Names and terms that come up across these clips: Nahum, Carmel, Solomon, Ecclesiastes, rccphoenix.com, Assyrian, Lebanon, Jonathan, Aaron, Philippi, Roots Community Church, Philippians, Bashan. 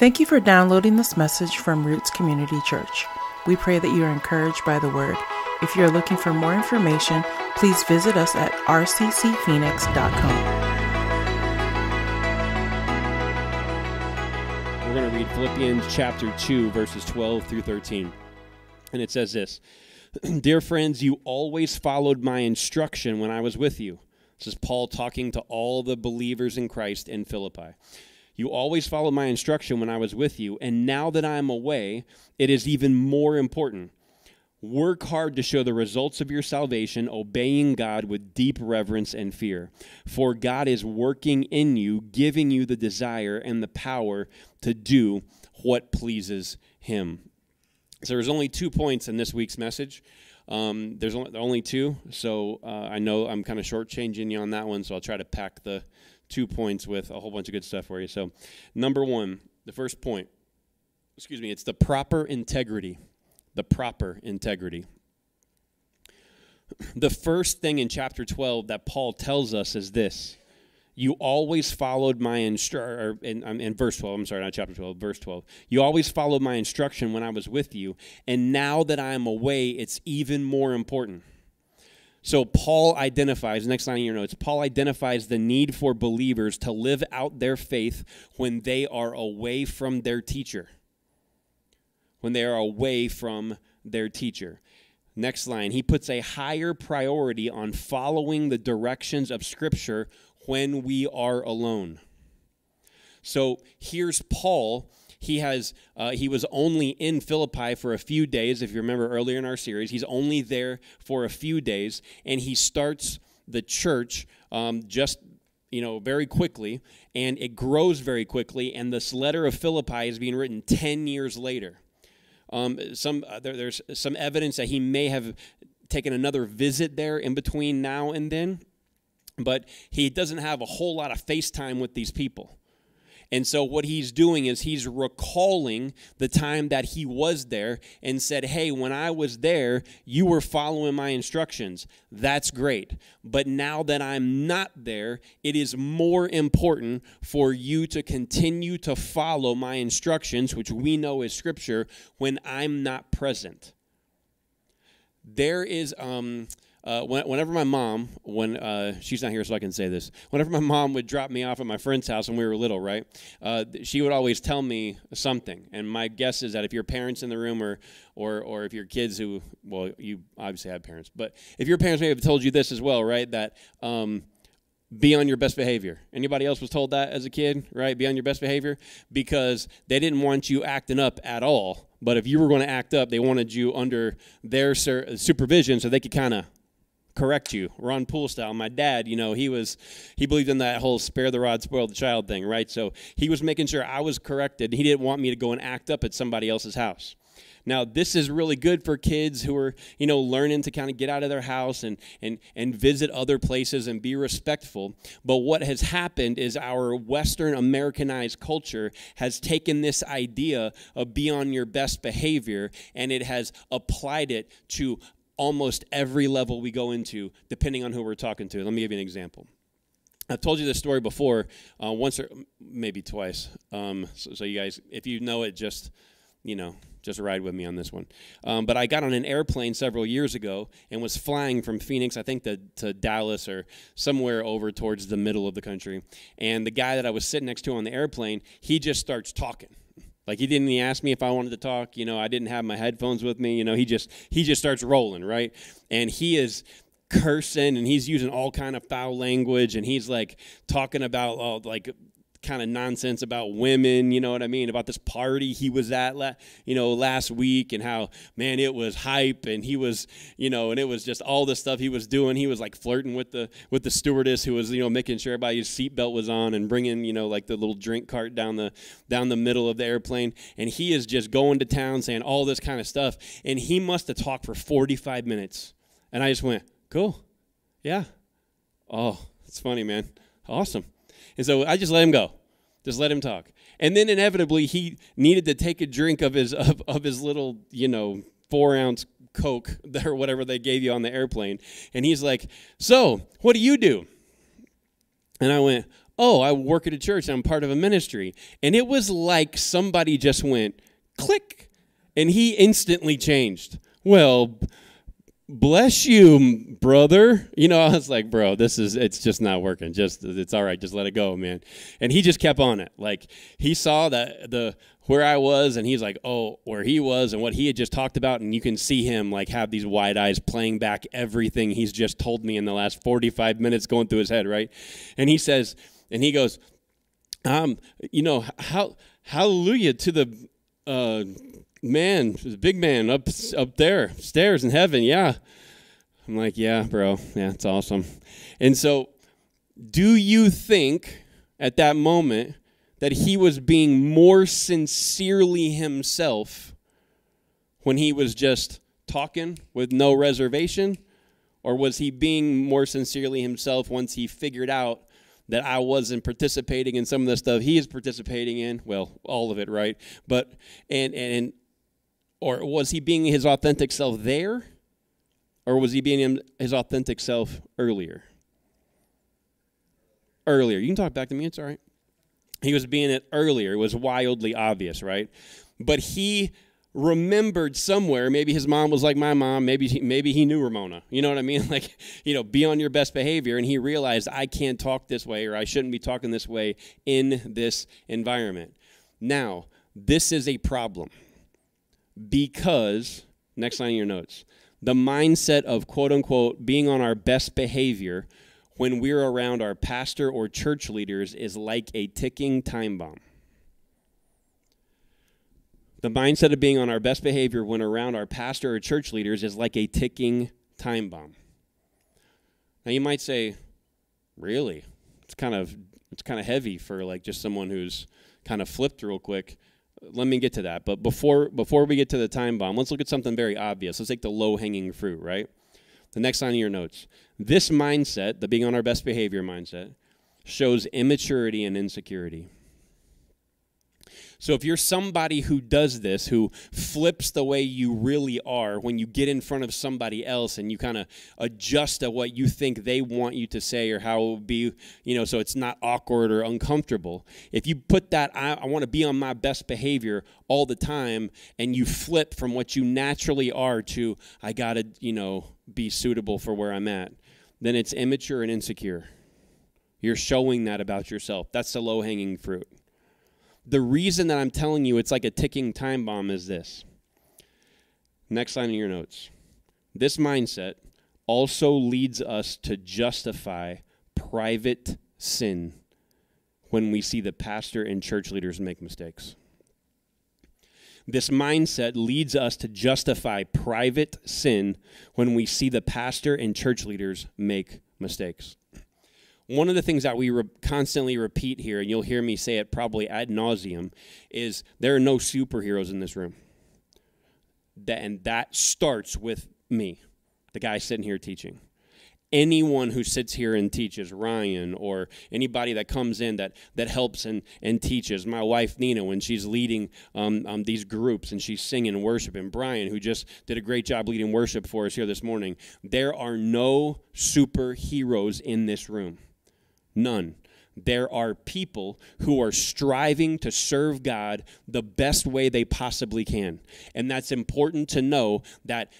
Thank you for downloading this message from Roots Community Church. We pray that you are encouraged by the word. If you are looking for more information, please visit us at rccphoenix.com. We're going to read Philippians chapter 2, verses 12 through 13. And it says this, "Dear friends, you always followed my instruction when I was with you." This is Paul talking to all the believers in Christ in Philippi. "You always followed my instruction when I was with you, and now that I am away, it is even more important. Work hard to show the results of your salvation, obeying God with deep reverence and fear. For God is working in you, giving you the desire and the power to do what pleases him." So there's only 2 points in this week's message. There's only two, so I know I'm kind of shortchanging you on that one, so I'll try to pack the 2 points with a whole bunch of good stuff for you. So number one, the first point, it's the proper integrity, The first thing in chapter 12 that Paul tells us is this. You always followed my verse 12. You always followed my instruction when I was with you, and now that I am away, it's even more important. So Paul identifies, next line in your notes, Paul identifies the need for believers to live out their faith when they are away from their teacher. Next line, he puts a higher priority on following the directions of Scripture when we are alone. So here's Paul. He was only in Philippi for a few days. If you remember earlier in our series, he's only there for a few days, and he starts the church very quickly, and it grows very quickly. And this letter of Philippi is being written 10 years later. There's some evidence that he may have taken another visit there in between now and then, but he doesn't have a whole lot of face time with these people. And so what he's doing is he's recalling the time that he was there and said, hey, when I was there, you were following my instructions. That's great. But now that I'm not there, it is more important for you to continue to follow my instructions, which we know is Scripture, when I'm not present. There is... she's not here so I can say this, whenever my mom would drop me off at my friend's house when we were little, right, she would always tell me something. And my guess is that if your parents in the room or if your kids who, well, you obviously have parents, but if your parents may have told you this as well, right, that be on your best behavior. Anybody else was told that as a kid, right? Be on your best behavior because they didn't want you acting up at all. But if you were going to act up, they wanted you under their supervision so they could kind of correct you, Ron Poole style. My dad, he believed in that whole spare the rod, spoil the child thing, right? So he was making sure I was corrected. He didn't want me to go and act up at somebody else's house. Now, this is really good for kids who are, learning to kind of get out of their house and visit other places and be respectful. But what has happened is our Western Americanized culture has taken this idea of be on your best behavior, and it has applied it to almost every level we go into, depending on who we're talking to. Let me give you an example. I've told you this story before, once or maybe twice. So you guys, if you know it, just ride with me on this one. But I got on an airplane several years ago and was flying from Phoenix, I think, to Dallas or somewhere over towards the middle of the country. And the guy that I was sitting next to on the airplane, he just starts talking. Like, he didn't even ask me if I wanted to talk. I didn't have my headphones with me. He just starts rolling, right? And he is cursing, and he's using all kind of foul language, and he's, talking about, kind of nonsense about women, you know what I mean, about this party he was at, last week, and how, man, it was hype, and he was, and it was just all the stuff he was doing. He was, flirting with the stewardess who was, making sure everybody's seatbelt was on and bringing, the little drink cart down the middle of the airplane, and he is just going to town saying all this kind of stuff, and he must have talked for 45 minutes, and I just went, cool, yeah, oh, it's funny, man, awesome. And so I just let him go. Just let him talk. And then inevitably he needed to take a drink of his little, 4-ounce Coke or whatever they gave you on the airplane. And he's like, so what do you do? And I went, oh, I work at a church and I'm part of a ministry. And it was like somebody just went, click, and he instantly changed. Well, bless you, brother. You know, I was like, bro, it's just not working. It's all right. Just let it go, man. And he just kept on it. Like, he saw where I was, and he's like, oh, where he was and what he had just talked about. And you can see him, like, have these wide eyes playing back everything he's just told me in the last 45 minutes going through his head, right? And he says, and he goes, you know, hallelujah to the man, the big man up there, stairs in heaven, yeah. I'm like, yeah, bro, yeah, it's awesome. And so do you think at that moment that he was being more sincerely himself when he was just talking with no reservation? Or was he being more sincerely himself once he figured out that I wasn't participating in some of the stuff he is participating in? Well, all of it, right? But, or was he being his authentic self there? Or was he being his authentic self earlier? Earlier. You can talk back to me. It's all right. He was being it earlier. It was wildly obvious, right? But he remembered somewhere, maybe his mom was like my mom, maybe he knew Ramona. You know what I mean? Like, you know, be on your best behavior. And he realized, I can't talk this way, or I shouldn't be talking this way in this environment. Now, this is a problem. Because, next line in your notes, the mindset of quote unquote being on our best behavior when we're around our pastor or church leaders is like a ticking time bomb. The mindset of being on our best behavior when around our pastor or church leaders is like a ticking time bomb. Now you might say, really? It's kind of heavy for like just someone who's kind of flipped real quick. Let me get to that. But before we get to the time bomb, let's look at something very obvious. Let's take the low-hanging fruit, right? The next line in your notes. This mindset, the being on our best behavior mindset, shows immaturity and insecurity. So if you're somebody who does this, who flips the way you really are when you get in front of somebody else and you kind of adjust to what you think they want you to say or how it would be, you know, so it's not awkward or uncomfortable. If you put that, I want to be on my best behavior all the time, and you flip from what you naturally are to, I got to, you know, be suitable for where I'm at, then it's immature and insecure. You're showing that about yourself. That's the low-hanging fruit. The reason that I'm telling you it's like a ticking time bomb is this. Next line in your notes. This mindset also leads us to justify private sin when we see the pastor and church leaders make mistakes. This mindset leads us to justify private sin when we see the pastor and church leaders make mistakes. One of the things that we constantly repeat here, and you'll hear me say it probably ad nauseum, is there are no superheroes in this room. And that starts with me, the guy sitting here teaching. Anyone who sits here and teaches, Ryan, or anybody that comes in that helps and teaches, my wife Nina when she's leading these groups and she's singing worship, and Brian, who just did a great job leading worship for us here this morning, there are no superheroes in this room. None. There are people who are striving to serve God the best way they possibly can. And that's important to know, that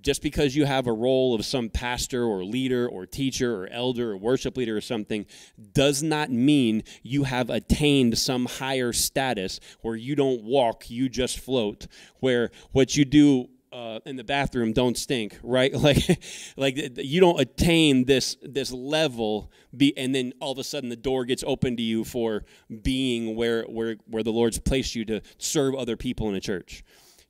just because you have a role of some pastor or leader or teacher or elder or worship leader or something does not mean you have attained some higher status where you don't walk, you just float, where what you do in the bathroom don't stink, right? Like you don't attain this level, and then all of a sudden the door gets open to you for being where the Lord's placed you to serve other people in a church.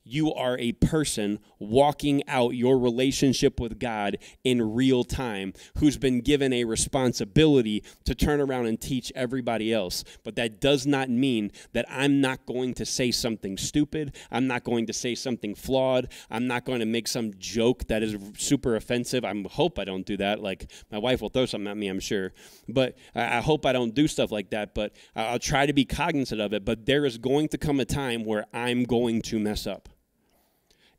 You are a person walking out your relationship with God in real time, who's been given a responsibility to turn around and teach everybody else. But that does not mean that I'm not going to say something stupid. I'm not going to say something flawed. I'm not going to make some joke that is super offensive. I hope I don't do that. Like, my wife will throw something at me, I'm sure. But I hope I don't do stuff like that. But I'll try to be cognizant of it. But there is going to come a time where I'm going to mess up.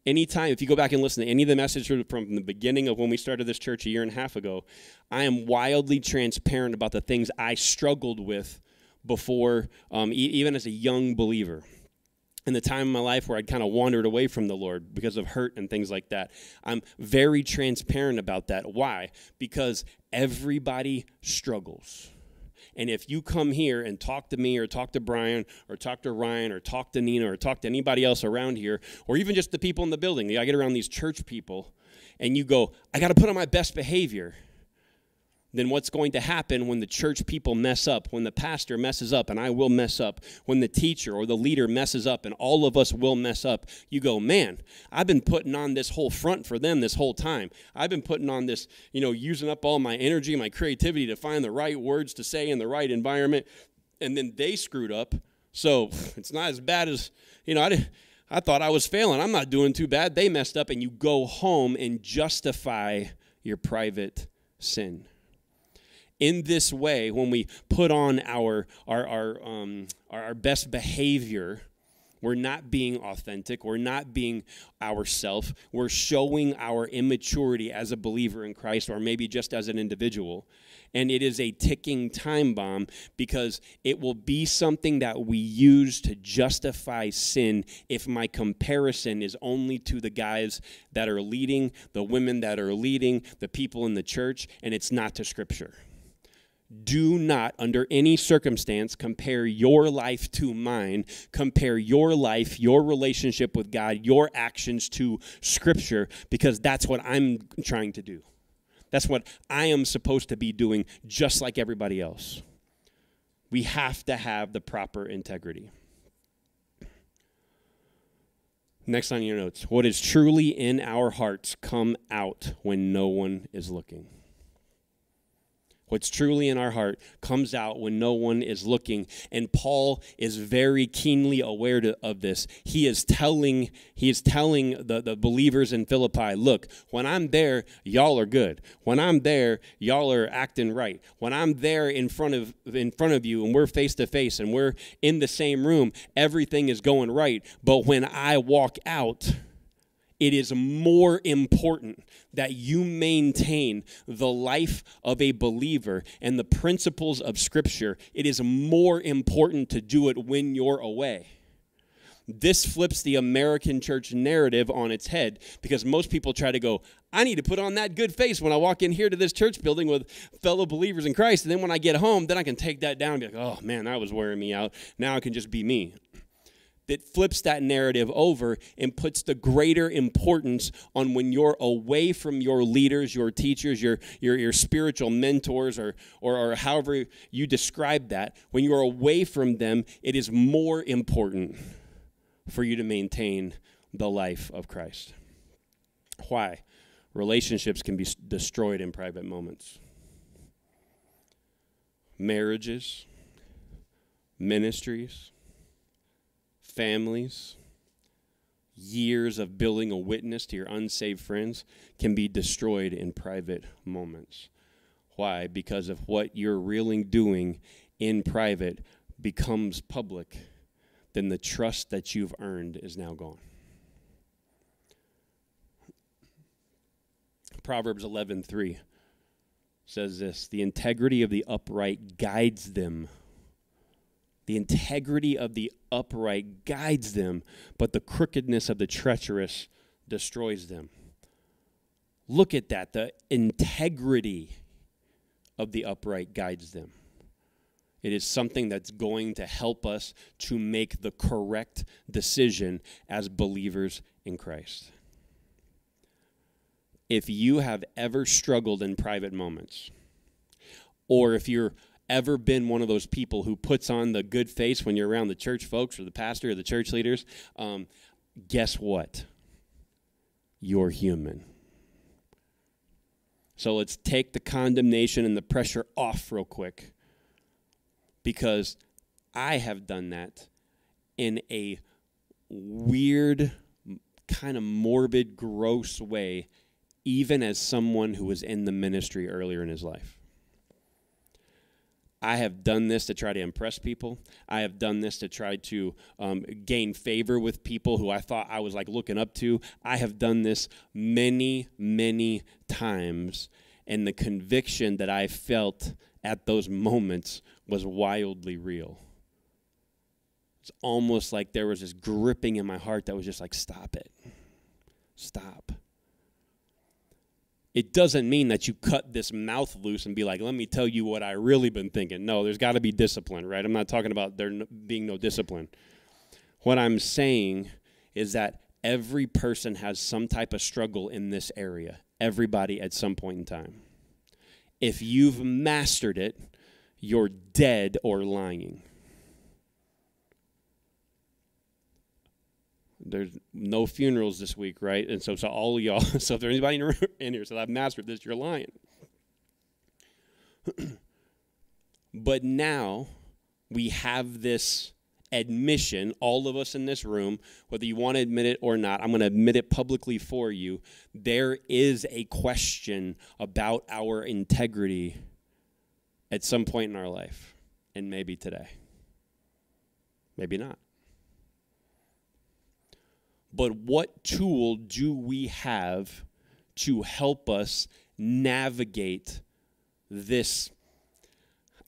Anytime, if you go back and listen to any of the messages from the beginning of when we started this church a year and a half ago, I am wildly transparent about the things I struggled with before, even as a young believer. In the time of my life where I'd kind of wandered away from the Lord because of hurt and things like that, I'm very transparent about that. Why? Because everybody struggles. And if you come here and talk to me or talk to Brian or talk to Ryan or talk to Nina or talk to anybody else around here, or even just the people in the building, I get around these church people, and you go, I got to put on my best behavior, then what's going to happen when the church people mess up, when the pastor messes up, and I will mess up, when the teacher or the leader messes up, and all of us will mess up, you go, man, I've been putting on this whole front for them this whole time. I've been putting on this, using up all my energy, my creativity to find the right words to say in the right environment, and then they screwed up, so it's not as bad as, I thought I was failing. I'm not doing too bad. They messed up, and you go home and justify your private sin. In this way, when we put on our best behavior, we're not being authentic. We're not being ourself. We're showing our immaturity as a believer in Christ, or maybe just as an individual. And it is a ticking time bomb, because it will be something that we use to justify sin if my comparison is only to the guys that are leading, the women that are leading, the people in the church, and it's not to Scripture. Do not, under any circumstance, compare your life to mine. Compare your life, your relationship with God, your actions to Scripture, because that's what I'm trying to do. That's what I am supposed to be doing, just like everybody else. We have to have the proper integrity. Next on your notes, what is truly in our hearts come out when no one is looking. What's truly in our heart comes out when no one is looking. And Paul is very keenly aware of this. He is telling the believers in Philippi, look, when I'm there, y'all are good. When I'm there, y'all are acting right. When I'm there in front of you, and we're face to face and we're in the same room, everything is going right. But when I walk out, it is more important that you maintain the life of a believer and the principles of Scripture. It is more important to do it when you're away. This flips the American church narrative on its head, because most people try to go, I need to put on that good face when I walk in here to this church building with fellow believers in Christ, and then when I get home, then I can take that down and be like, oh, man, that was wearing me out. Now I can just be me. That flips that narrative over and puts the greater importance on when you're away from your leaders, your teachers, your spiritual mentors, or however you describe that. When you're away from them, it is more important for you to maintain the life of Christ. Why? Relationships can be destroyed in private moments. Marriages, ministries, families, years of building a witness to your unsaved friends can be destroyed in private moments. Why? Because of what you're really doing in private becomes public, then the trust that you've earned is now gone. Proverbs 11:3 says this, the integrity of the upright guides them. The integrity of the upright guides them, but the crookedness of the treacherous destroys them. Look at that. The integrity of the upright guides them. It is something that's going to help us to make the correct decision as believers in Christ. If you have ever struggled in private moments, or if you're ever been one of those people who puts on the good face when you're around the church folks or the pastor or the church leaders, guess what? You're human. So let's take the condemnation and the pressure off real quick, because I have done that in a weird, kind of morbid, gross way, even as someone who was in the ministry earlier in his life. I have done this to try to impress people. I have done this to try to gain favor with people who I thought I was like looking up to. I have done this many, many times. And the conviction that I felt at those moments was wildly real. It's almost like there was this gripping in my heart that was just like, stop it. Stop. It doesn't mean that you cut this mouth loose and be like, let me tell you what I really been thinking. No, there's got to be discipline, right? I'm not talking about there being no discipline. What I'm saying is that every person has some type of struggle in this area. Everybody at some point in time. If you've mastered it, you're dead or lying. There's no funerals this week, right? And so all of y'all, so if there's anybody in here that says, I've mastered this, you're lying. But now we have this admission, all of us in this room, whether you want to admit it or not, I'm going to admit it publicly for you. There is a question about our integrity at some point in our life, and maybe today. Maybe not. But what tool do we have to help us navigate this?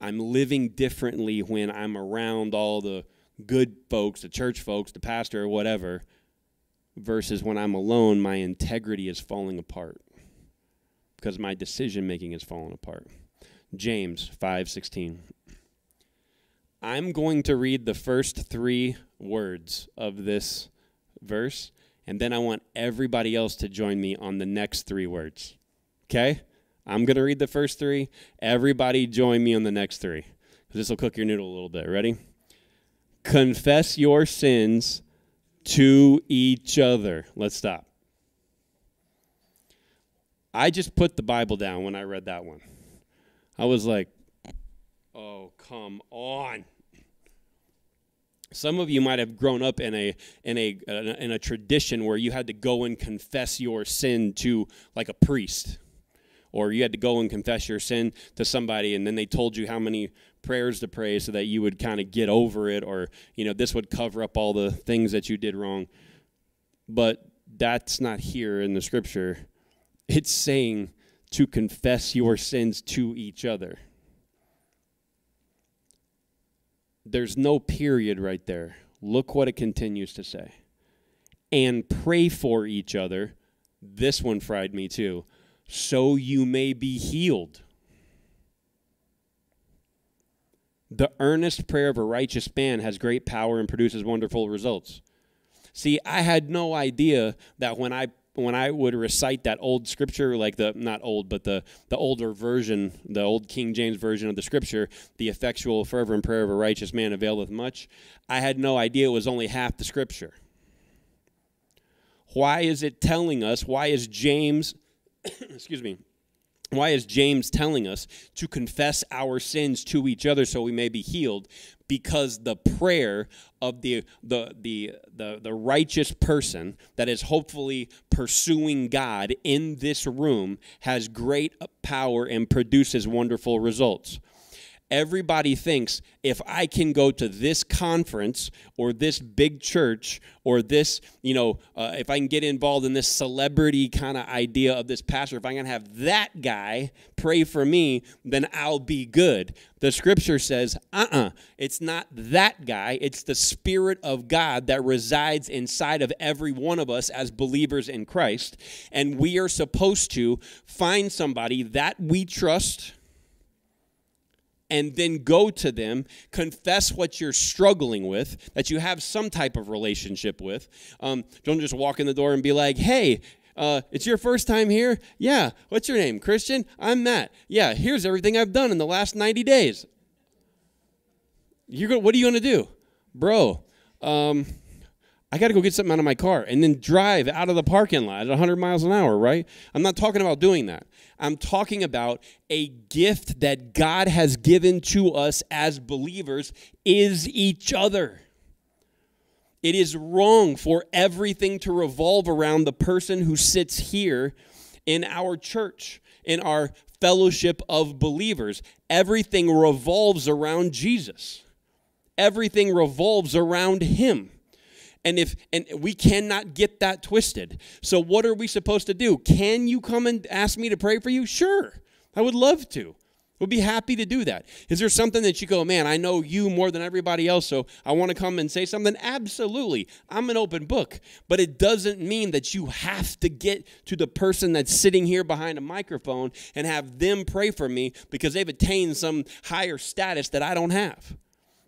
I'm living differently when I'm around all the good folks, the church folks, the pastor, or whatever, versus when I'm alone, my integrity is falling apart because my decision-making is falling apart. James 5:16. I'm going to read the first three words of this verse, and then I want everybody else to join me on the next three words. Okay? I'm going to read the first three. Everybody join me on the next three. This will cook your noodle a little bit. Ready? Confess your sins to each other. Let's stop. I just put the Bible down when I read that one. I was like, oh, come on. Some of you might have grown up in a tradition where you had to go and confess your sin to like a priest, or you had to go and confess your sin to somebody, and then they told you how many prayers to pray so that you would kind of get over it, or, you know, this would cover up all the things that you did wrong. But that's not here in the scripture. It's saying to confess your sins to each other. There's no period right there. Look what it continues to say. And pray for each other. This one fried me too. So you may be healed. The earnest prayer of a righteous man has great power and produces wonderful results. See, I had no idea that when I would recite that old scripture, like the, not old, but the older version, the old King James version of the scripture, the effectual fervent prayer of a righteous man availeth much, I had no idea it was only half the scripture. Why is it telling us, why is James, excuse me, why is James telling us to confess our sins to each other so we may be healed? Because the prayer of the righteous person that is hopefully pursuing God in this room has great power and produces wonderful results. Everybody thinks, if I can go to this conference or this big church or this, you know, if I can get involved in this celebrity kind of idea of this pastor, if I can have that guy pray for me, then I'll be good. The scripture says, it's not that guy. It's the Spirit of God that resides inside of every one of us as believers in Christ. And we are supposed to find somebody that we trust, and then go to them, confess what you're struggling with, that you have some type of relationship with. Don't just walk in the door and be like, hey, it's your first time here? Yeah, what's your name? Christian? I'm Matt. Yeah, here's everything I've done in the last 90 days. What are you going to do? Bro, I got to go get something out of my car, and then drive out of the parking lot at 100 miles an hour, right? I'm not talking about doing that. I'm talking about a gift that God has given to us as believers is each other. It is wrong for everything to revolve around the person who sits here in our church, in our fellowship of believers. Everything revolves around Jesus. Everything revolves around him. And we cannot get that twisted. So what are we supposed to do? Can you come and ask me to pray for you? Sure, I would love to. We'd be happy to do that. Is there something that you go, man, I know you more than everybody else, so I want to come and say something? Absolutely. I'm an open book. But it doesn't mean that you have to get to the person that's sitting here behind a microphone and have them pray for me because they've attained some higher status that I don't have.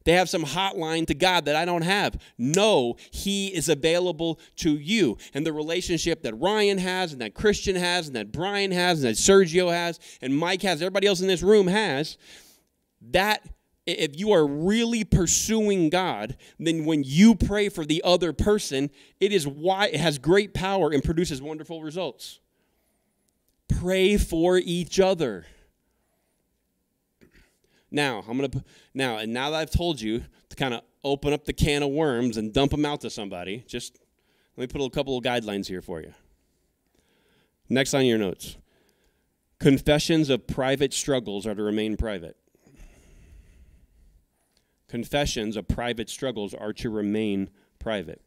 They have some hotline to God that I don't have. No, he is available to you. And the relationship that Ryan has and that Christian has and that Brian has and that Sergio has and Mike has, everybody else in this room has, that if you are really pursuing God, then when you pray for the other person, it is why it has great power and produces wonderful results. Pray for each other. Now, now that I've told you to kind of open up the can of worms and dump them out to somebody, just let me put a couple of guidelines here for you. Next on your notes, confessions of private struggles are to remain private. Confessions of private struggles are to remain private.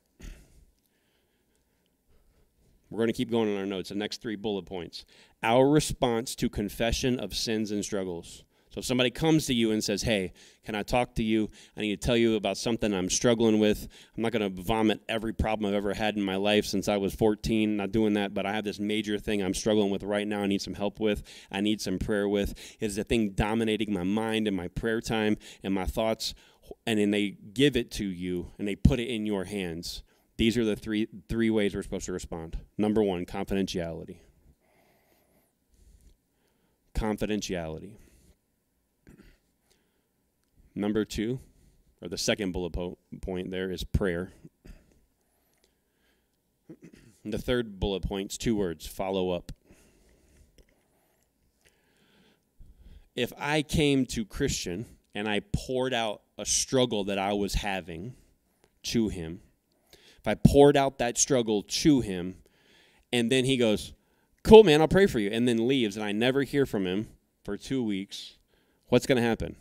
We're going to keep going on our notes, the next three bullet points. Our response to confession of sins and struggles. So if somebody comes to you and says, hey, can I talk to you? I need to tell you about something I'm struggling with. I'm not going to vomit every problem I've ever had in my life since I was 14. Not doing that, but I have this major thing I'm struggling with right now. I need some help with. I need some prayer with. It's the thing dominating my mind and my prayer time and my thoughts. And then they give it to you and they put it in your hands. These are the three ways we're supposed to respond. Number one, confidentiality. Confidentiality. Number two, or the second bullet point there, is prayer. And the third bullet point is two words, follow up. If I came to Christian and I poured out a struggle that I was having to him, if I poured out that struggle to him, and then he goes, cool, man, I'll pray for you, and then leaves, and I never hear from him for 2 weeks, what's going to happen?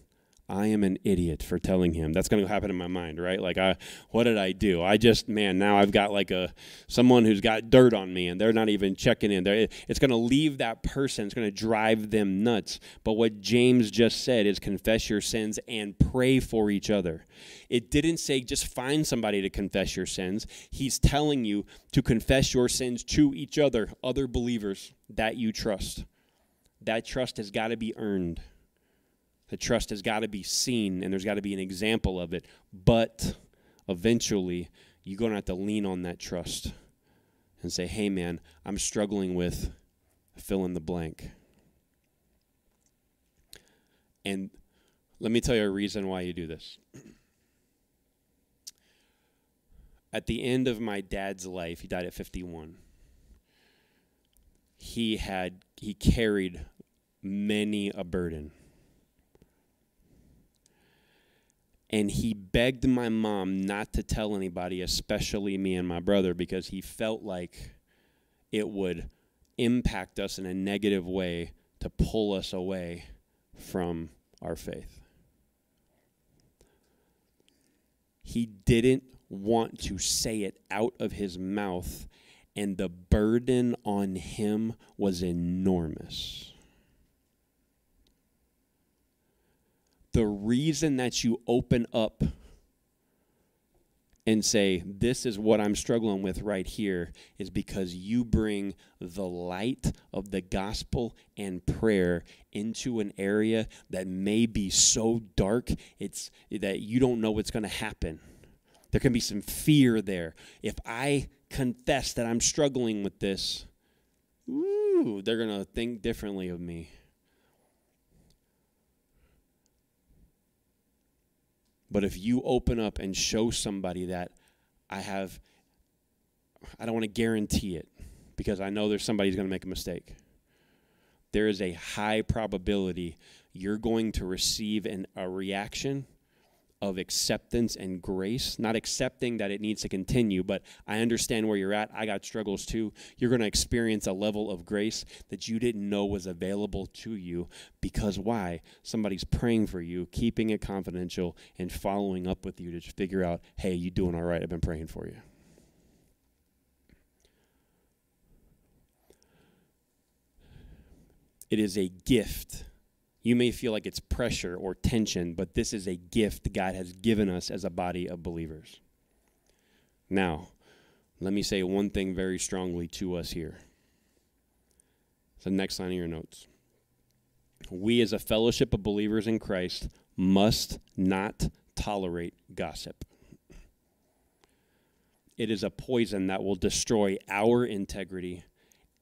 I am an idiot for telling him. That's going to happen in my mind, right? Like, what did I do? I just, man, now I've got like someone who's got dirt on me and they're not even checking in. It's going to leave that person. It's going to drive them nuts. But what James just said is confess your sins and pray for each other. It didn't say just find somebody to confess your sins. He's telling you to confess your sins to each other, other believers that you trust. That trust has got to be earned. The trust has got to be seen, and there's got to be an example of it. But eventually, you're going to have to lean on that trust and say, hey, man, I'm struggling with fill in the blank. And let me tell you a reason why you do this. At the end of my dad's life, he died at 51. He carried many a burden. And he begged my mom not to tell anybody, especially me and my brother, because he felt like it would impact us in a negative way to pull us away from our faith. He didn't want to say it out of his mouth, and the burden on him was enormous. The reason that you open up and say, this is what I'm struggling with right here, is because you bring the light of the gospel and prayer into an area that may be so dark it's that you don't know what's going to happen. There can be some fear there. If I confess that I'm struggling with this, ooh, they're going to think differently of me. But if you open up and show somebody that I don't want to guarantee it because I know there's somebody who's going to make a mistake. There is a high probability you're going to receive a reaction of acceptance and grace, not accepting that it needs to continue, but I understand where you're at. I got struggles too. You're going to experience a level of grace that you didn't know was available to you because why? Somebody's praying for you, keeping it confidential, and following up with you to figure out, hey, you doing all right? I've been praying for you. It is a gift. You may feel like it's pressure or tension, but this is a gift God has given us as a body of believers. Now, let me say one thing very strongly to us here. It's the next line of your notes. We as a fellowship of believers in Christ must not tolerate gossip. It is a poison that will destroy our integrity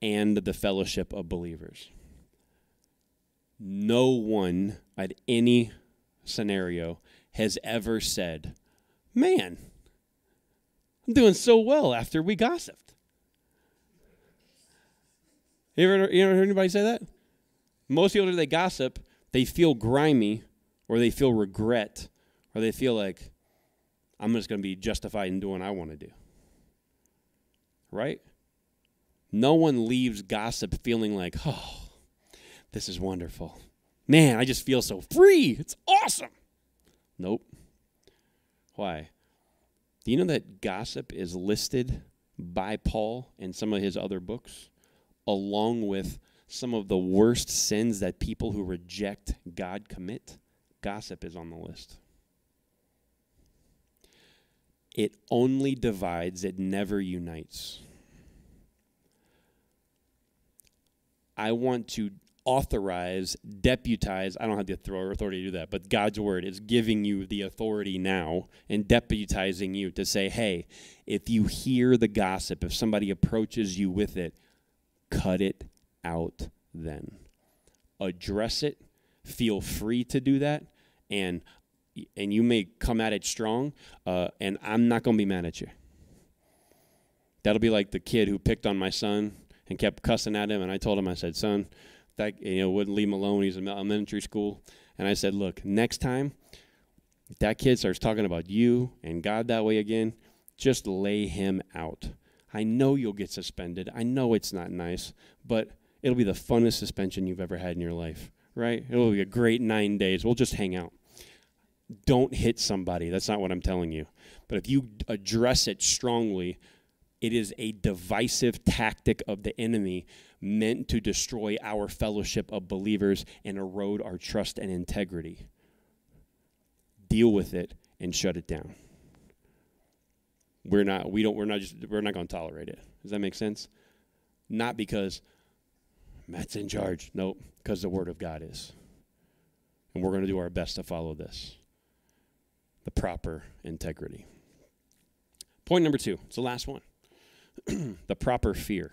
and the fellowship of believers. No one at any scenario has ever said, man, I'm doing so well after we gossiped. You ever heard anybody say that? Most people, after they gossip, they feel grimy or they feel regret or they feel like I'm just going to be justified in doing what I want to do. Right? No one leaves gossip feeling like, oh, this is wonderful. Man, I just feel so free. It's awesome. Nope. Why? Do you know that gossip is listed by Paul in some of his other books, along with some of the worst sins that people who reject God commit? Gossip is on the list. It only divides, it never unites. I want to authorize, deputize, I don't have the authority to do that, but God's word is giving you the authority now and deputizing you to say, hey, if you hear the gossip, if somebody approaches you with it, cut it out then. Address it. Feel free to do that. And you may come at it strong, and I'm not going to be mad at you. That'll be like the kid who picked on my son and kept cussing at him, and I told him, I said, son, that, you know, wouldn't leave him alone. He's in elementary school. And I said, look, next time if that kid starts talking about you and God that way again, just lay him out. I know you'll get suspended. I know it's not nice, but it'll be the funnest suspension you've ever had in your life, right? It'll be a great 9 days. We'll just hang out. Don't hit somebody. That's not what I'm telling you. But if you address it strongly, it is a divisive tactic of the enemy meant to destroy our fellowship of believers and erode our trust and integrity. Deal with it and shut it down. We're not going to tolerate it. Does that make sense? Not because Matt's in charge. Nope, because the word of God is. And we're going to do our best to follow this. The proper integrity. Point number two. It's the last one. The proper fear.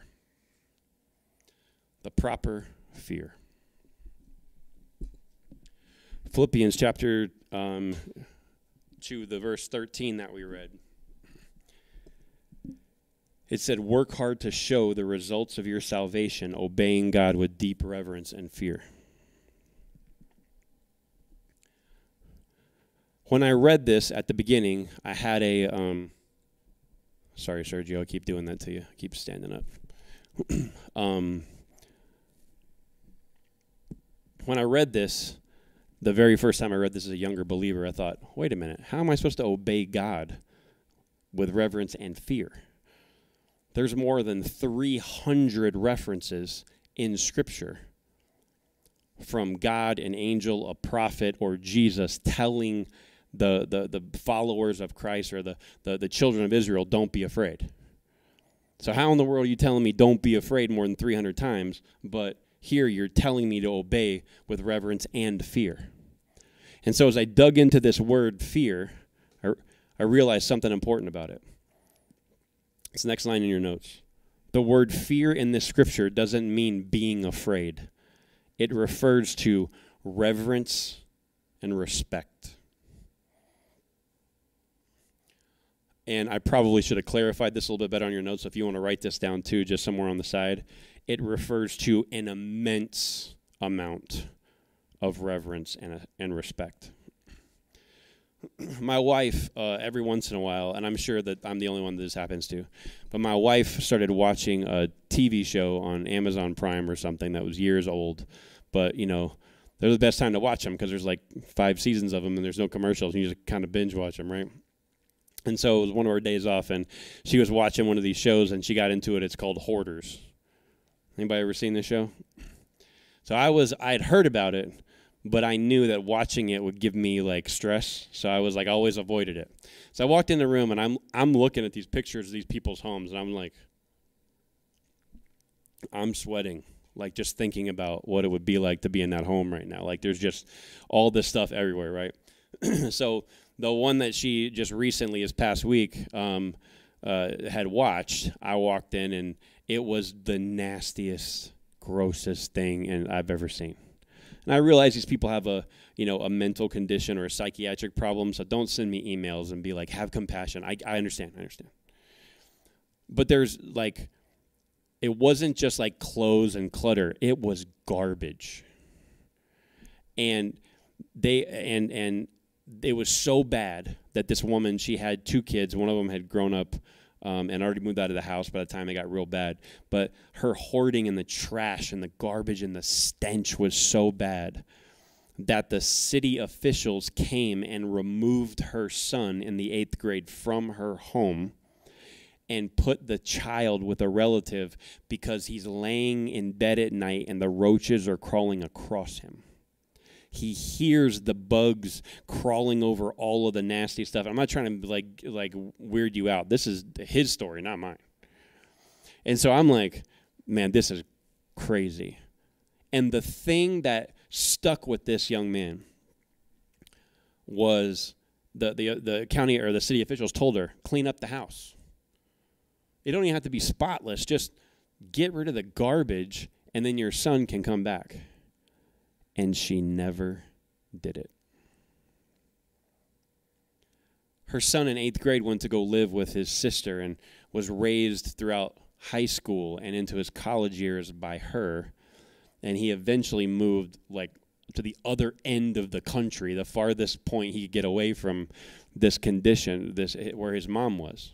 The proper fear. Philippians chapter 2, the verse 13 that we read. It said, work hard to show the results of your salvation, obeying God with deep reverence and fear. When I read this at the beginning, I had a... sorry, Sergio, I keep doing that to you. I keep standing up. When I read this, the very first time I read this as a younger believer, I thought, wait a minute, how am I supposed to obey God with reverence and fear? There's more than 300 references in Scripture from God, an angel, a prophet, or Jesus telling the followers of Christ or the children of Israel, don't be afraid. So how in the world are you telling me don't be afraid more than 300 times, but here you're telling me to obey with reverence and fear? And so as I dug into this word fear, I realized something important about it. It's the next line in your notes. The word fear in this scripture doesn't mean being afraid. It refers to reverence and respect. And I probably should have clarified this a little bit better on your notes. So if you want to write this down too, just somewhere on the side, it refers to an immense amount of reverence and respect. my wife, every once in a while, and I'm sure that I'm the only one that this happens to, but my wife started watching a TV show on Amazon Prime or something that was years old, but, you know, they're the best time to watch them because there's like 5 seasons of them and there's no commercials, and you just kind of binge watch them, right? And so it was one of her days off, and she was watching one of these shows, and she got into it. It's called Hoarders. Anybody ever seen this show? So I'd heard about it, but I knew that watching it would give me like stress. So I was like, always avoided it. So I walked in the room, and I'm looking at these pictures of these people's homes, and I'm like, I'm sweating, like just thinking about what it would be like to be in that home right now. Like there's just all this stuff everywhere, right? So the one that she just recently, this past week, had watched, I walked in, and it was the nastiest, grossest thing I've ever seen. And I realize these people have a mental condition or a psychiatric problem, so don't send me emails and be like, have compassion. I understand. But there's like, it wasn't just like clothes and clutter. It was garbage. And it was so bad that this woman, she had 2 kids. One of them had grown up and already moved out of the house by the time it got real bad. But her hoarding and the trash and the garbage and the stench was so bad that the city officials came and removed her son in the 8th grade from her home and put the child with a relative because he's laying in bed at night and the roaches are crawling across him. He hears the bugs crawling over all of the nasty stuff. I'm not trying to like weird you out. This is his story, not mine. And so I'm like, man, this is crazy. And the thing that stuck with this young man was the county or the city officials told her, clean up the house. It don't even have to be spotless. Just get rid of the garbage, and then your son can come back. And she never did it. Her son in 8th grade went to go live with his sister and was raised throughout high school and into his college years by her. And he eventually moved like to the other end of the country, the farthest point he could get away from this condition, where his mom was.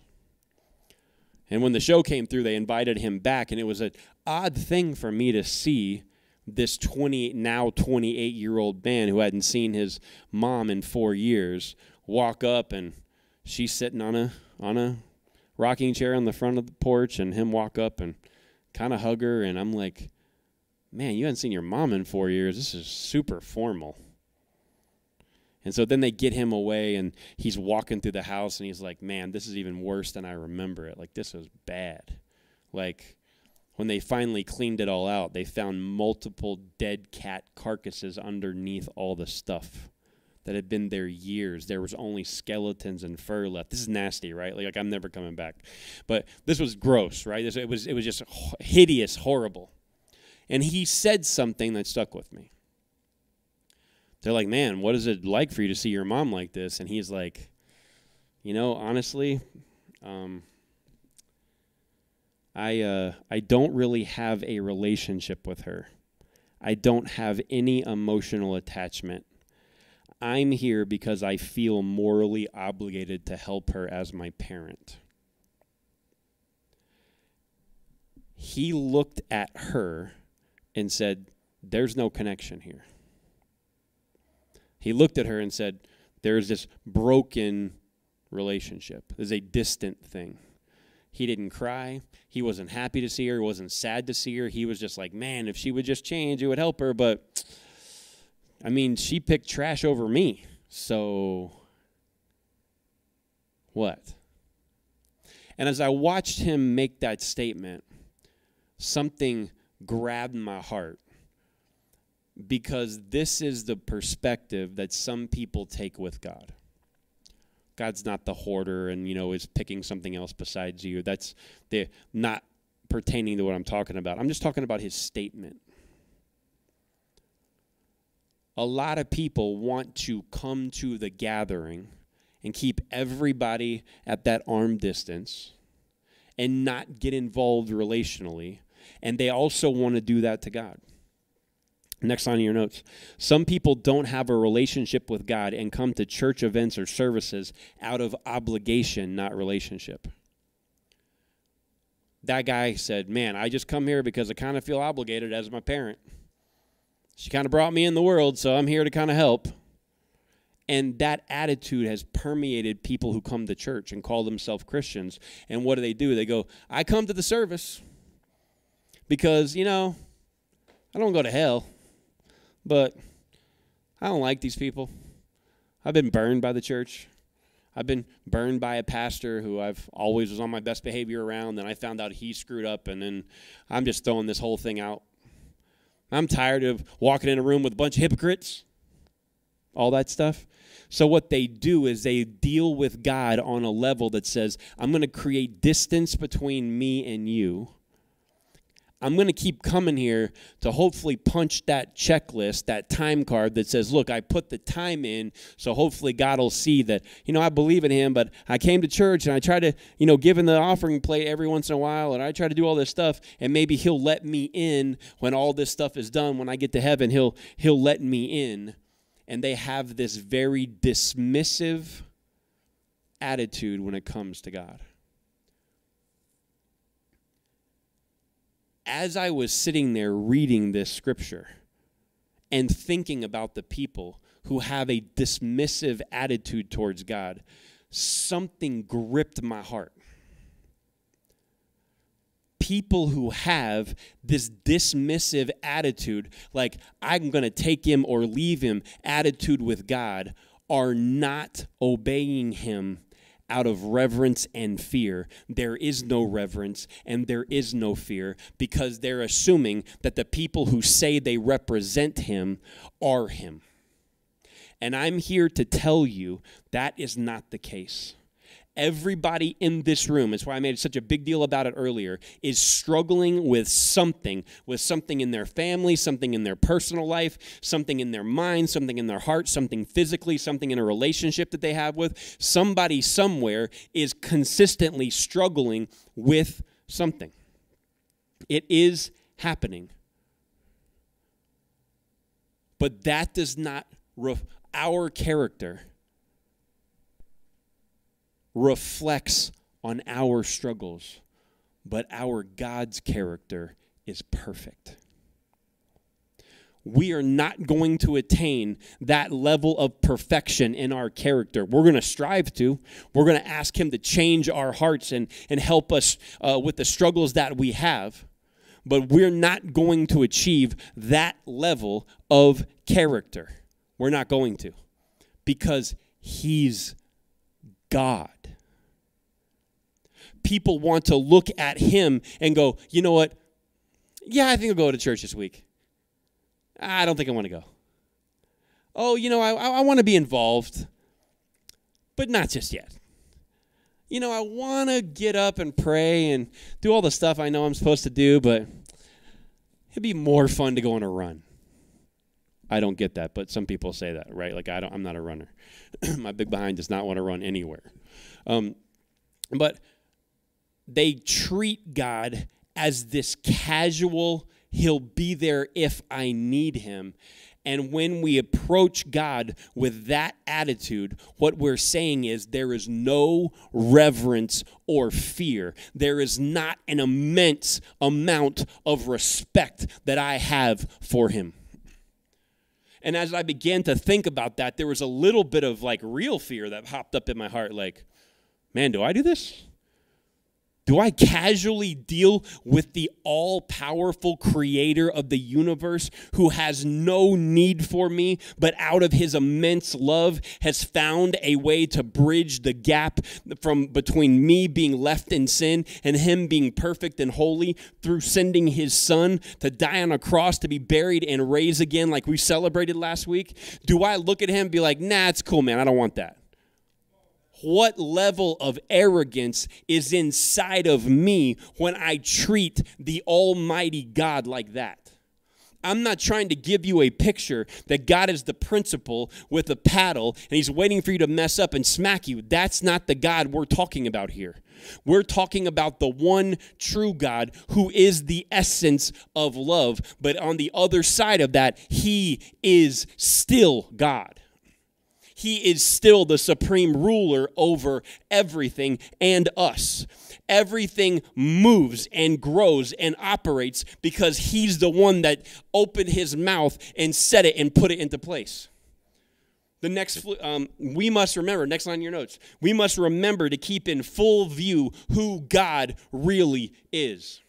And when the show came through, they invited him back, and it was an odd thing for me to see this 28-year-old man who hadn't seen his mom in 4 years walk up, and she's sitting on a rocking chair on the front of the porch, and him walk up and kind of hug her, and I'm like, man, you haven't seen your mom in 4 years. This is super formal. And so then they get him away, and he's walking through the house, and he's like, man, this is even worse than I remember it. Like, this was bad. Like, when they finally cleaned it all out, they found multiple dead cat carcasses underneath all the stuff that had been there years. There was only skeletons and fur left. This is nasty, right? Like I'm never coming back. But this was gross, right? It was just hideous, horrible. And he said something that stuck with me. They're like, man, what is it like for you to see your mom like this? And he's like, you know, honestly, I don't really have a relationship with her. I don't have any emotional attachment. I'm here because I feel morally obligated to help her as my parent. He looked at her and said, there's no connection here. He looked at her and said, there's this broken relationship. There's a distant thing. He didn't cry. He wasn't happy to see her. He wasn't sad to see her. He was just like, man, if she would just change, it would help her. But, I mean, she picked trash over me. So, what? And as I watched him make that statement, something grabbed my heart. Because this is the perspective that some people take with God. God's not the hoarder and, you know, is picking something else besides you. That's not pertaining to what I'm talking about. I'm just talking about his statement. A lot of people want to come to the gathering and keep everybody at that arm distance and not get involved relationally. And they also want to do that to God. Next on your notes, some people don't have a relationship with God and come to church events or services out of obligation, not relationship. That guy said, man, I just come here because I kind of feel obligated as my parent. She kind of brought me in the world, so I'm here to kind of help. And that attitude has permeated people who come to church and call themselves Christians. And what do? They go, I come to the service because, you know, I don't go to hell. But I don't like these people. I've been burned by the church. I've been burned by a pastor who I've always was on my best behavior around, and I found out he screwed up, and then I'm just throwing this whole thing out. I'm tired of walking in a room with a bunch of hypocrites, all that stuff. So what they do is they deal with God on a level that says, I'm going to create distance between me and you. I'm going to keep coming here to hopefully punch that checklist, that time card that says, look, I put the time in, so hopefully God will see that, you know, I believe in him, but I came to church and I try to, you know, give in the offering plate every once in a while, and I try to do all this stuff, and maybe he'll let me in when all this stuff is done. When I get to heaven, he'll let me in. And they have this very dismissive attitude when it comes to God. As I was sitting there reading this scripture and thinking about the people who have a dismissive attitude towards God, something gripped my heart. People who have this dismissive attitude, like I'm going to take him or leave him attitude with God, are not obeying him out of reverence and fear. There is no reverence and there is no fear, because they're assuming that the people who say they represent him are him. And I'm here to tell you that is not the case. Everybody in this room, that's why I made such a big deal about it earlier, is struggling with something in their family, something in their personal life, something in their mind, something in their heart, something physically, something in a relationship that they have with. Somebody somewhere is consistently struggling with something. It is happening. But that does not, our character reflects on our struggles, but our God's character is perfect. We are not going to attain that level of perfection in our character. We're going to strive to. We're going to ask him to change our hearts and help us with the struggles that we have. But we're not going to achieve that level of character. We're not going to, because he's God. People want to look at him and go, you know what? Yeah, I think I'll go to church this week. I don't think I want to go. Oh, you know, I want to be involved, but not just yet. You know, I want to get up and pray and do all the stuff I know I'm supposed to do, but it'd be more fun to go on a run. I don't get that, but some people say that, right? Like, I'm not a runner. My big behind does not want to run anywhere. But they treat God as this casual, he'll be there if I need him. And when we approach God with that attitude, what we're saying is there is no reverence or fear. There is not an immense amount of respect that I have for him. And as I began to think about that, there was a little bit of like real fear that popped up in my heart. Like, man, do I do this? Do I casually deal with the all-powerful creator of the universe who has no need for me, but out of his immense love has found a way to bridge the gap from between me being left in sin and him being perfect and holy through sending his son to die on a cross, to be buried and raised again like we celebrated last week? Do I look at him and be like, nah, it's cool, man, I don't want that? What level of arrogance is inside of me when I treat the Almighty God like that? I'm not trying to give you a picture that God is the principal with a paddle and he's waiting for you to mess up and smack you. That's not the God we're talking about here. We're talking about the one true God who is the essence of love. But on the other side of that, he is still God. He is still the supreme ruler over everything and us. Everything moves and grows and operates because he's the one that opened his mouth and said it and put it into place. The next, we must remember, next line in your notes, we must remember to keep in full view who God really is.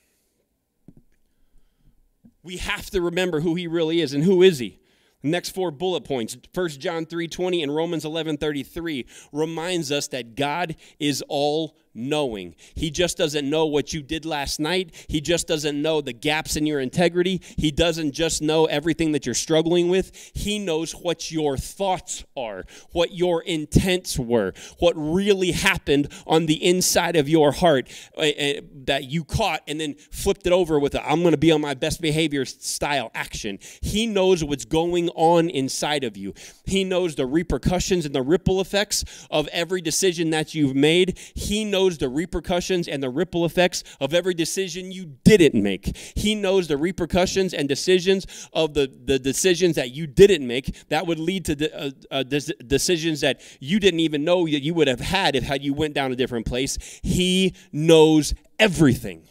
We have to remember who he really is, and who is he? Next four bullet points, 1 John 3:20 and Romans 11:33 reminds us that God is all-knowing. He just doesn't know what you did last night. He just doesn't know the gaps in your integrity. He doesn't just know everything that you're struggling with. He knows what your thoughts are, what your intents were, what really happened on the inside of your heart that you caught and then flipped it over with a I'm going to be on my best behavior style action. He knows what's going on inside of you. He knows the repercussions and the ripple effects of every decision that you've made. He knows the repercussions and the ripple effects of every decision you didn't make. He knows the repercussions and decisions of the decisions that you didn't make that would lead to decisions that you didn't even know that you would have had if you went down a different place. He knows everything.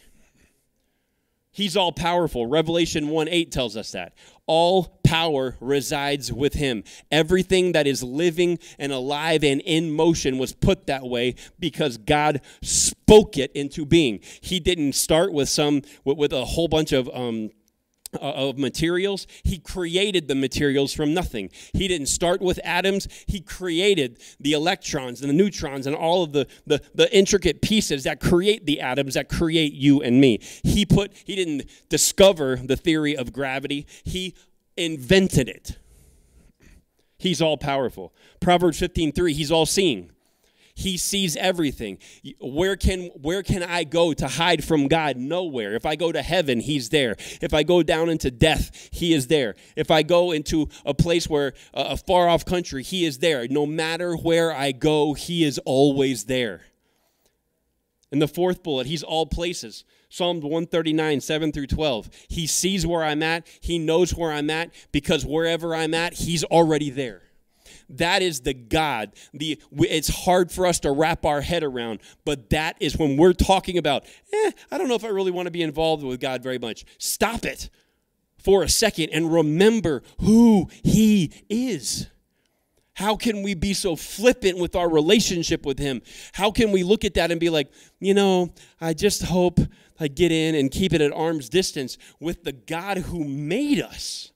He's all-powerful. Revelation 1:8 tells us that. All power resides with him. Everything that is living and alive and in motion was put that way because God spoke it into being. He didn't start with a whole bunch of materials. He created the materials from nothing. He didn't start with atoms. He created the electrons and the neutrons and all of the intricate pieces that create the atoms that create you and me. He didn't discover the theory of gravity. He invented it. He's all powerful. Proverbs 15:3, he's all seeing. He sees everything. Where can I go to hide from God? Nowhere. If I go to heaven, he's there. If I go down into death, he is there. If I go into a place where a far-off country, he is there. No matter where I go, he is always there. And the fourth bullet, he's all places. Psalm 139, 7 through 12. He sees where I'm at. He knows where I'm at because wherever I'm at, he's already there. That is the God. It's hard for us to wrap our head around, but that is when we're talking about, I don't know if I really want to be involved with God very much. Stop it for a second and remember who he is. How can we be so flippant with our relationship with him? How can we look at that and be like, I just hope I get in and keep it at arm's distance with the God who made us,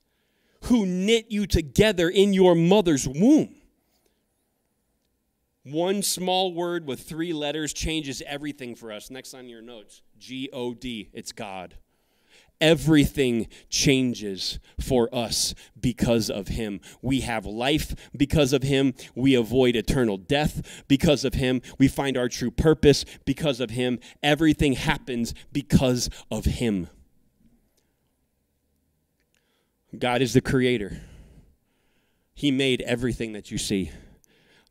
who knit you together in your mother's womb. One small word with three letters changes everything for us. Next on your notes, God, it's God. Everything changes for us because of him. We have life because of him. We avoid eternal death because of him. We find our true purpose because of him. Everything happens because of him. God is the creator. He made everything that you see.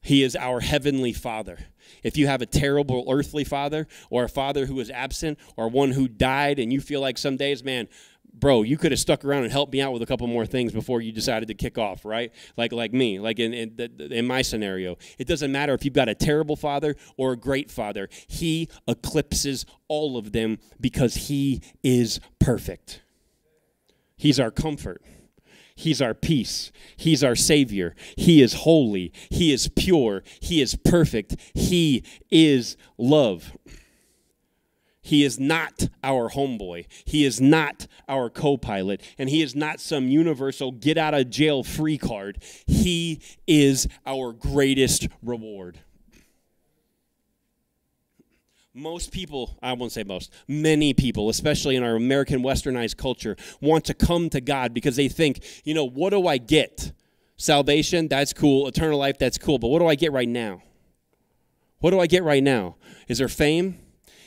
He is our heavenly father. If you have a terrible earthly father or a father who is absent or one who died and you feel like some days, man, bro, you could have stuck around and helped me out with a couple more things before you decided to kick off, right? Like me, like in my scenario. It doesn't matter if you've got a terrible father or a great father. He eclipses all of them because he is perfect. He's our comfort. He's our peace. He's our Savior. He is holy. He is pure. He is perfect. He is love. He is not our homeboy. He is not our co-pilot. And he is not some universal get-out-of-jail-free card. He is our greatest reward. Many people, especially in our American westernized culture, want to come to God because they think, what do I get? Salvation, that's cool. Eternal life, that's cool. But what do I get right now? What do I get right now? Is there fame?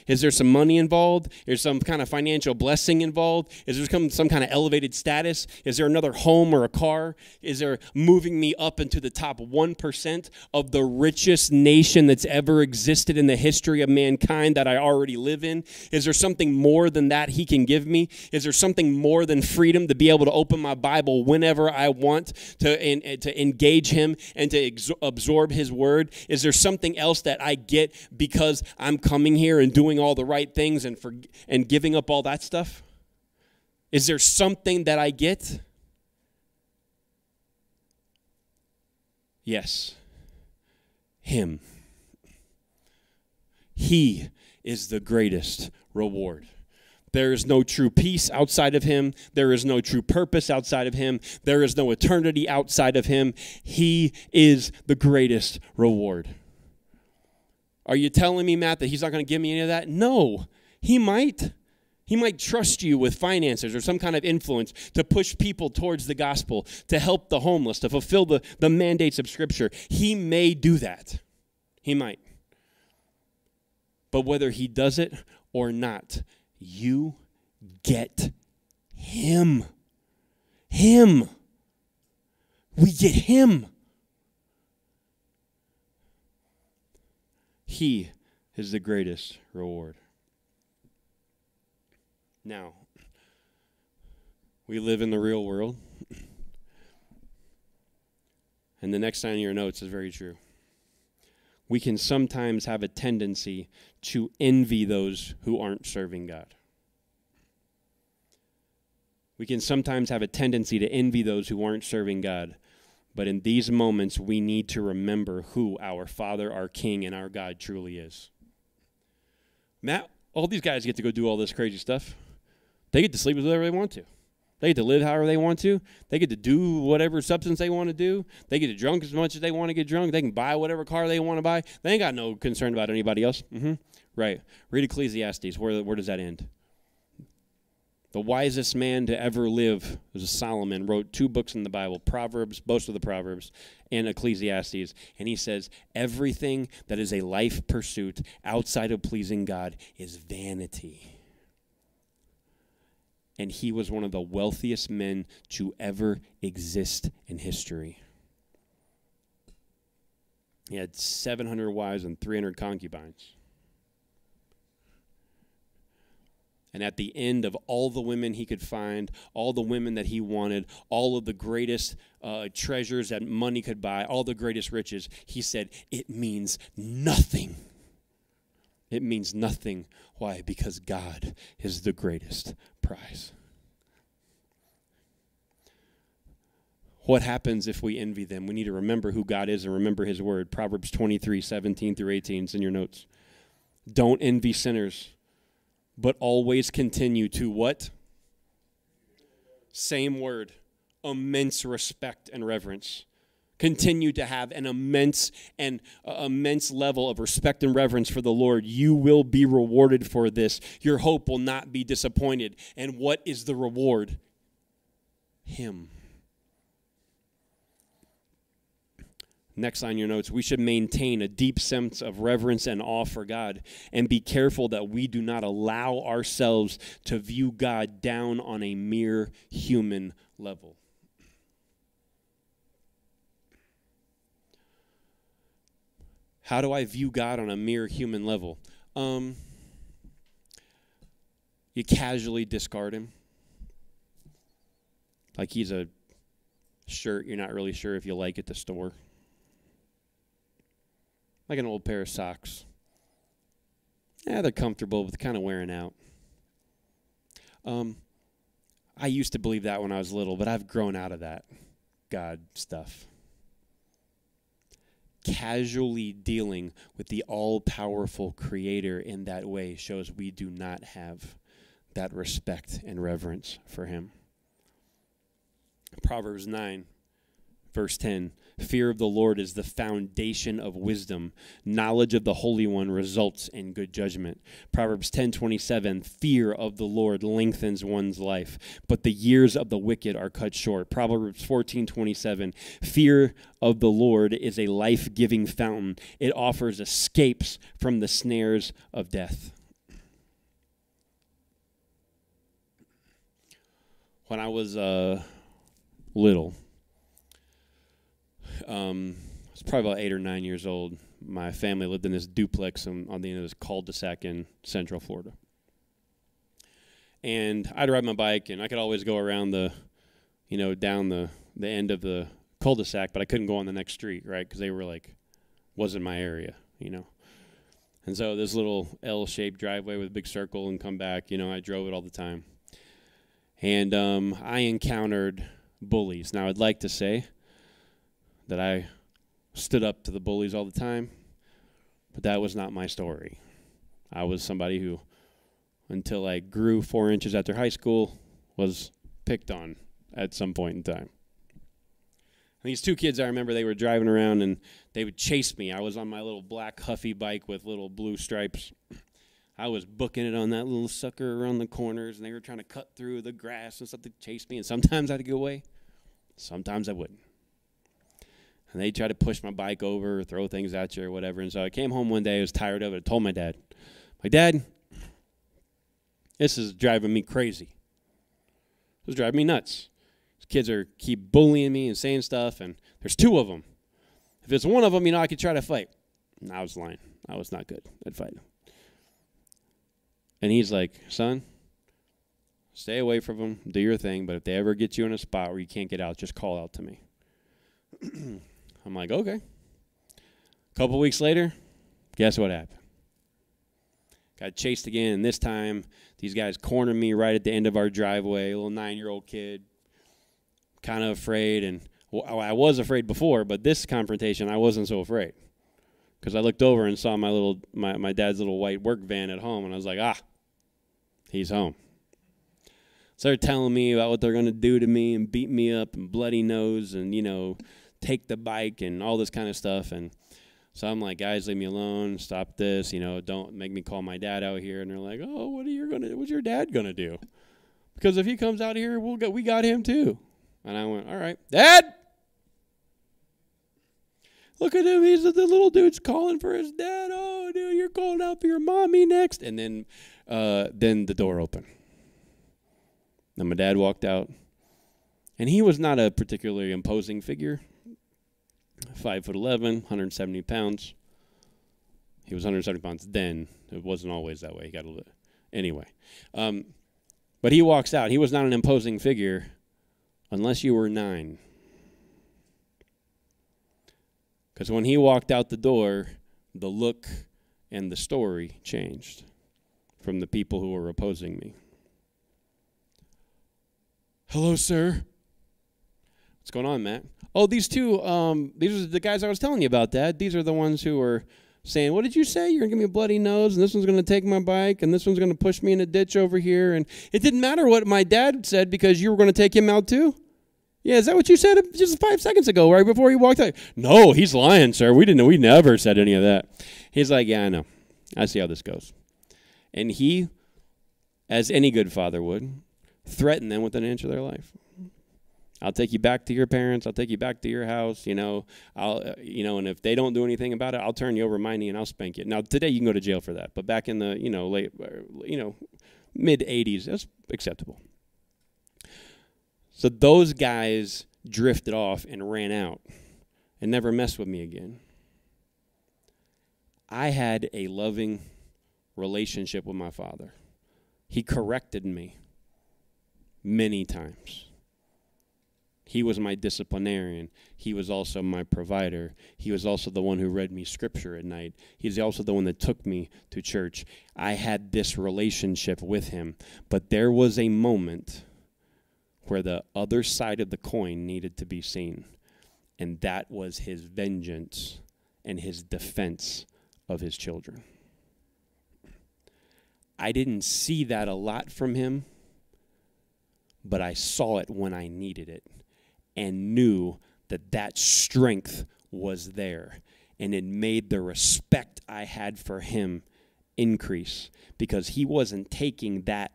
Is there some money involved? Is some kind of financial blessing involved? Is there some kind of elevated status? Is there another home or a car? Is there moving me up into the top 1% of the richest nation that's ever existed in the history of mankind that I already live in? Is there something more than that he can give me? Is there something more than freedom to be able to open my Bible whenever I want, to engage him and to absorb his word? Is there something else that I get because I'm coming here and doing all the right things and giving up all that stuff? Is there something that I get? Yes. Him. He is the greatest reward. There is no true peace outside of him. There is no true purpose outside of him. There is no eternity outside of him. He is the greatest reward. Are you telling me, Matt, that he's not going to give me any of that? No, he might. He might trust you with finances or some kind of influence to push people towards the gospel, to help the homeless, to fulfill the mandates of Scripture. He may do that. He might. But whether he does it or not, you get him. Him. We get him. He is the greatest reward. Now, we live in the real world. And the next line in your notes is very true. We can sometimes have a tendency to envy those who aren't serving God. We can sometimes have a tendency to envy those who aren't serving God. But in these moments, we need to remember who our Father, our King, and our God truly is. Matt, all these guys get to go do all this crazy stuff. They get to sleep with whoever they want to. They get to live however they want to. They get to do whatever substance they want to do. They get to drunk as much as they want to get drunk. They can buy whatever car they want to buy. They ain't got no concern about anybody else. Right. Read Ecclesiastes. Where does that end? The wisest man to ever live was Solomon, wrote 2 books in the Bible, Proverbs, most of the Proverbs, and Ecclesiastes. And he says, everything that is a life pursuit outside of pleasing God is vanity. And he was one of the wealthiest men to ever exist in history. He had 700 wives and 300 concubines. And at the end of all the women he could find, all the women that he wanted, all of the greatest treasures that money could buy, all the greatest riches, he said, it means nothing. It means nothing. Why? Because God is the greatest prize. What happens if we envy them? We need to remember who God is and remember his word. Proverbs 23:17-18 is in your notes. Don't envy sinners, but always continue to what? Same word, immense respect and reverence. Continue to have an immense level of respect and reverence for the Lord. You will be rewarded for this. Your hope will not be disappointed. And what is the reward? Him. Next on your notes, we should maintain a deep sense of reverence and awe for God and be careful that we do not allow ourselves to view God down on a mere human level. How do I view God on a mere human level? You casually discard him. Like he's a shirt you're not really sure if you like at the store. Like an old pair of socks. Yeah, they're comfortable, but they're kind of wearing out. I used to believe that when I was little, but I've grown out of that God stuff. Casually dealing with the all-powerful Creator in that way shows we do not have that respect and reverence for him. Proverbs 9. Verse 10, fear of the Lord is the foundation of wisdom. Knowledge of the Holy One results in good judgment. Proverbs 10:27, fear of the Lord lengthens one's life, but the years of the wicked are cut short. Proverbs 14:27, fear of the Lord is a life-giving fountain. It offers escapes from the snares of death. When I was little, I was probably about 8 or 9 years old. My family lived in this duplex on the end of this cul-de-sac in Central Florida. And I'd ride my bike, and I could always go around the, you know, down the end of the cul-de-sac, but I couldn't go on the next street, right? Because they were like, wasn't my area, you know. And so this little L-shaped driveway with a big circle and come back, you know, I drove it all the time. And I encountered bullies. Now, I'd like to say that I stood up to the bullies all the time, but that was not my story. I was somebody who, until I grew 4 inches after high school, was picked on at some point in time. And these two kids, I remember they were driving around and they would chase me. I was on my little black huffy bike with little blue stripes. I was booking it on that little sucker around the corners, and they were trying to cut through the grass and stuff to chase me, and sometimes I'd get away, sometimes I wouldn't. And they tried to push my bike over, throw things at you or whatever, and so I came home one day, I was tired of it, I told my dad, this is driving me crazy. This is driving me nuts. These kids are keep bullying me and saying stuff, and there's two of them. If it's one of them, you know, I could try to fight. And I was lying. I was not good at fighting. And he's like, son, stay away from them, do your thing, but if they ever get you in a spot where you can't get out, just call out to me. I'm like, okay. A couple weeks later, guess what happened? Got chased again, and this time these guys cornered me right at the end of our driveway, a little 9-year-old kid, kind of afraid. And well, I was afraid before, but this confrontation I wasn't so afraid because I looked over and saw my dad's little white work van at home, and I was like, ah, he's home. So they're telling me about what they're going to do to me and beat me up and bloody nose and, you know, take the bike and all this kind of stuff. And so I'm like, guys, leave me alone, stop this, you know, don't make me call my dad out here. And they're like, oh, what's your dad gonna do? Because if he comes out here, we got him too. And I went, all right, Dad, look at him, he's the little dude's calling for his dad. Oh, dude, you're calling out for your mommy next. And then the door opened. And my dad walked out, and he was not a particularly imposing figure. 5'11", 170 pounds. He was 170 pounds then. It wasn't always that way. He got a little, anyway. But he walks out. He was not an imposing figure unless you were 9. Because when he walked out the door, the look and the story changed from the people who were opposing me. Hello, sir. What's going on, Matt? Oh, these two, these are the guys I was telling you about, Dad. These are the ones who were saying, what did you say? You're going to give me a bloody nose, and this one's going to take my bike, and this one's going to push me in a ditch over here. And it didn't matter what my dad said because you were going to take him out too? Yeah, is that what you said just 5 seconds ago, right before he walked out? No, he's lying, sir. We didn't know. We never said any of that. He's like, yeah, I know. I see how this goes. And he, as any good father would, threatened them with an inch of their life. I'll take you back to your parents. I'll take you back to your house. You know, and if they don't do anything about it, I'll turn you over my knee and I'll spank you. Now today you can go to jail for that, but back in the mid '80s, that's acceptable. So those guys drifted off and ran out, and never messed with me again. I had a loving relationship with my father. He corrected me many times. He was my disciplinarian. He was also my provider. He was also the one who read me scripture at night. He's also the one that took me to church. I had this relationship with him. But there was a moment where the other side of the coin needed to be seen. And that was his vengeance and his defense of his children. I didn't see that a lot from him, but I saw it when I needed it, and knew that that strength was there, and it made the respect I had for him increase, because he wasn't taking that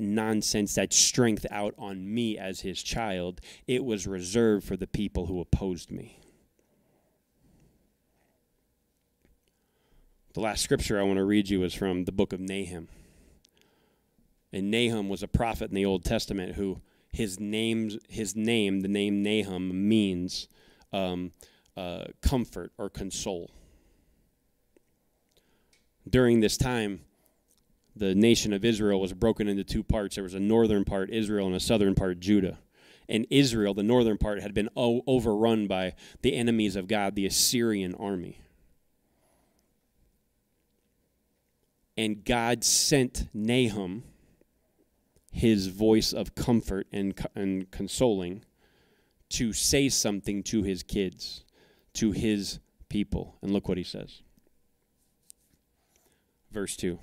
nonsense, that strength out on me as his child. It was reserved for the people who opposed me. The last scripture I want to read you is from the book of Nahum. And Nahum was a prophet in the Old Testament who his name, the name Nahum, means comfort or console. During this time, the nation of Israel was broken into two parts. There was a northern part, Israel, and a southern part, Judah. And Israel, the northern part, had been overrun by the enemies of God, the Assyrian army. And God sent Nahum, his voice of comfort and consoling, to say something to his kids, to his people. And look what he says. Verse 2.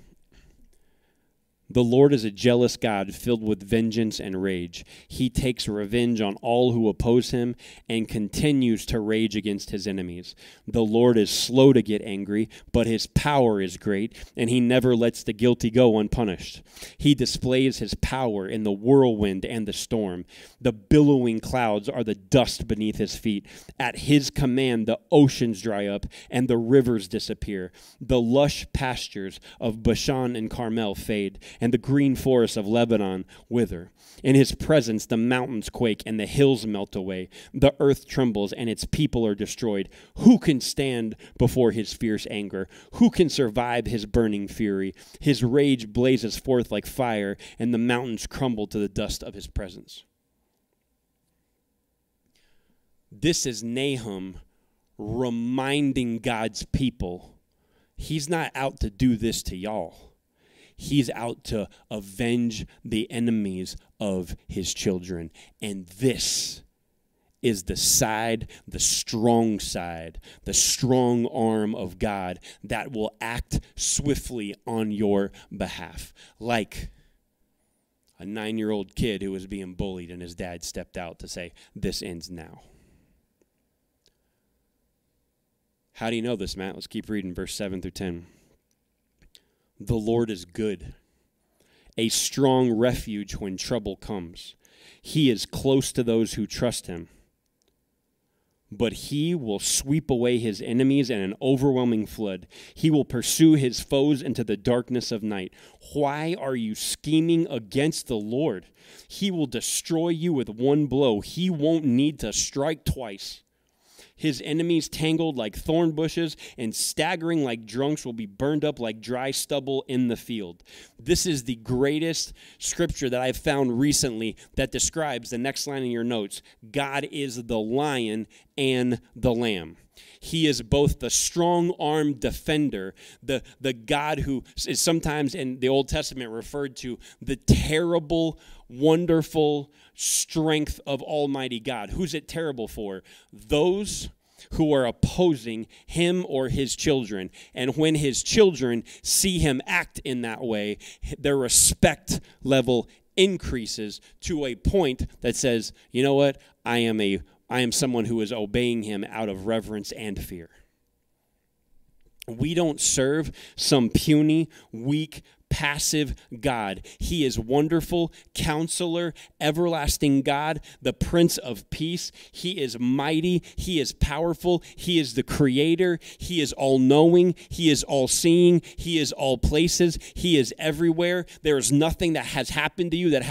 The Lord is a jealous God, filled with vengeance and rage. He takes revenge on all who oppose him and continues to rage against his enemies. The Lord is slow to get angry, but his power is great, and he never lets the guilty go unpunished. He displays his power in the whirlwind and the storm. The billowing clouds are the dust beneath his feet. At his command, the oceans dry up and the rivers disappear. The lush pastures of Bashan and Carmel fade, and the green forests of Lebanon wither. In his presence, the mountains quake and the hills melt away. The earth trembles and its people are destroyed. Who can stand before his fierce anger? Who can survive his burning fury? His rage blazes forth like fire, and the mountains crumble to the dust of his presence. This is Nahum reminding God's people, he's not out to do this to y'all. He's out to avenge the enemies of his children. And this is the side, the strong side, the strong arm of God that will act swiftly on your behalf. Like a 9-year-old kid who was being bullied and his dad stepped out to say, this ends now. How do you know this, Matt? Let's keep reading verse 7 through 10. The Lord is good, a strong refuge when trouble comes. He is close to those who trust him, but he will sweep away his enemies in an overwhelming flood. He will pursue his foes into the darkness of night. Why are you scheming against the Lord? He will destroy you with one blow. He won't need to strike twice. His enemies, tangled like thorn bushes and staggering like drunks, will be burned up like dry stubble in the field. This is the greatest scripture that I've found recently that describes the next line in your notes. God is the lion and the lamb. He is both the strong-armed defender, the God who is sometimes in the Old Testament referred to the terrible, wonderful strength of Almighty God. Who's it terrible for? Those who are opposing him or his children. And when his children see him act in that way, their respect level increases to a point that says, you know what? I am someone who is obeying him out of reverence and fear. We don't serve some puny, weak, passive God. He is wonderful, counselor, everlasting God, the Prince of Peace. He is mighty. He is powerful. He is the creator. He is all-knowing. He is all-seeing. He is all places. He is everywhere. There is nothing that has happened to you that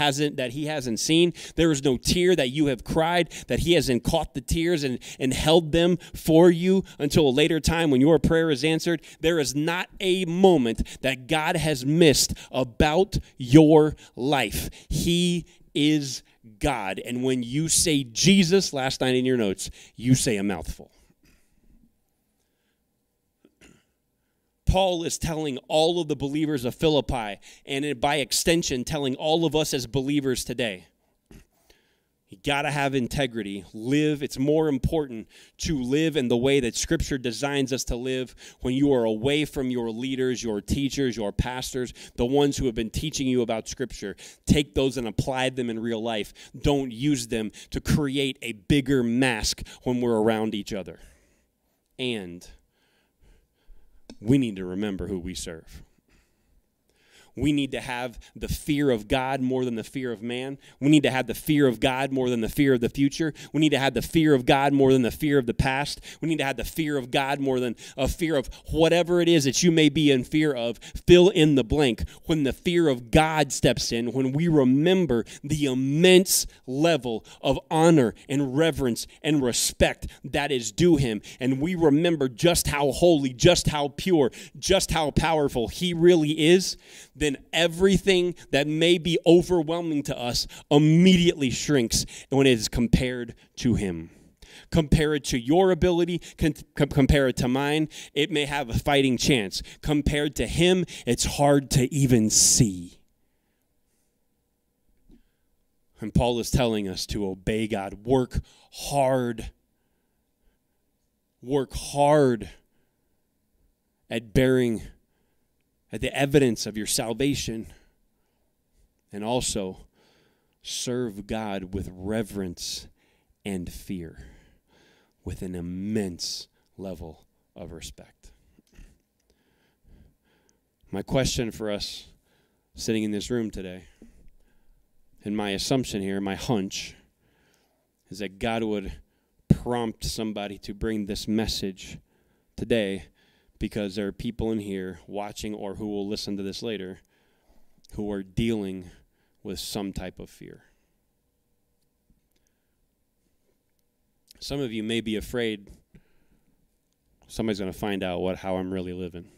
he hasn't seen. There is no tear that you have cried that he hasn't caught the tears and held them for you until a later time when your prayer is answered. There is not a moment that God has missed about your life. He is God. And when you say Jesus last night in your notes, you say a mouthful. Paul is telling all of the believers of Philippi, and by extension, telling all of us as believers today, you got to have integrity. Live. It's more important to live in the way that Scripture designs us to live when you are away from your leaders, your teachers, your pastors, the ones who have been teaching you about Scripture. Take those and apply them in real life. Don't use them to create a bigger mask when we're around each other. And we need to remember who we serve. We need to have the fear of God more than the fear of man. We need to have the fear of God more than the fear of the future. We need to have the fear of God more than the fear of the past. We need to have the fear of God more than a fear of whatever it is that you may be in fear of. Fill in the blank. When the fear of God steps in, when we remember the immense level of honor and reverence and respect that is due him, and we remember just how holy, just how pure, just how powerful he really is, then everything that may be overwhelming to us immediately shrinks when it is compared to him. Compare it to your ability, compare it to mine, it may have a fighting chance. Compared to him, it's hard to even see. And Paul is telling us to obey God. Work hard. Work hard at bearing at the evidence of your salvation, and also serve God with reverence and fear, with an immense level of respect. My question for us sitting in this room today, and my assumption here, my hunch, is that God would prompt somebody to bring this message today, because there are people in here watching or who will listen to this later who are dealing with some type of fear. Some of you may be afraid somebody's going to find out how I'm really living.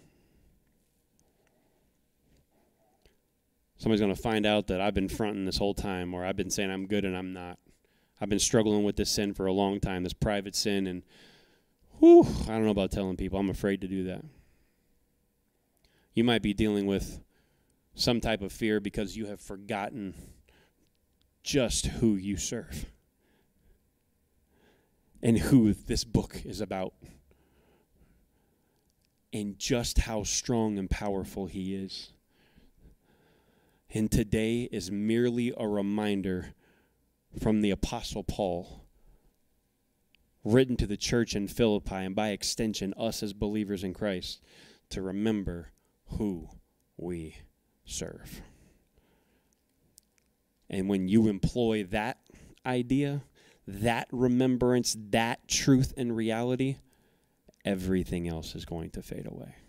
Somebody's going to find out that I've been fronting this whole time, or I've been saying I'm good and I'm not. I've been struggling with this sin for a long time, this private sin, and I don't know about telling people. I'm afraid to do that. You might be dealing with some type of fear because you have forgotten just who you serve and who this book is about and just how strong and powerful he is. And today is merely a reminder from the Apostle Paul, written to the church in Philippi, and by extension, us as believers in Christ, to remember who we serve. And when you employ that idea, that remembrance, that truth and reality, everything else is going to fade away.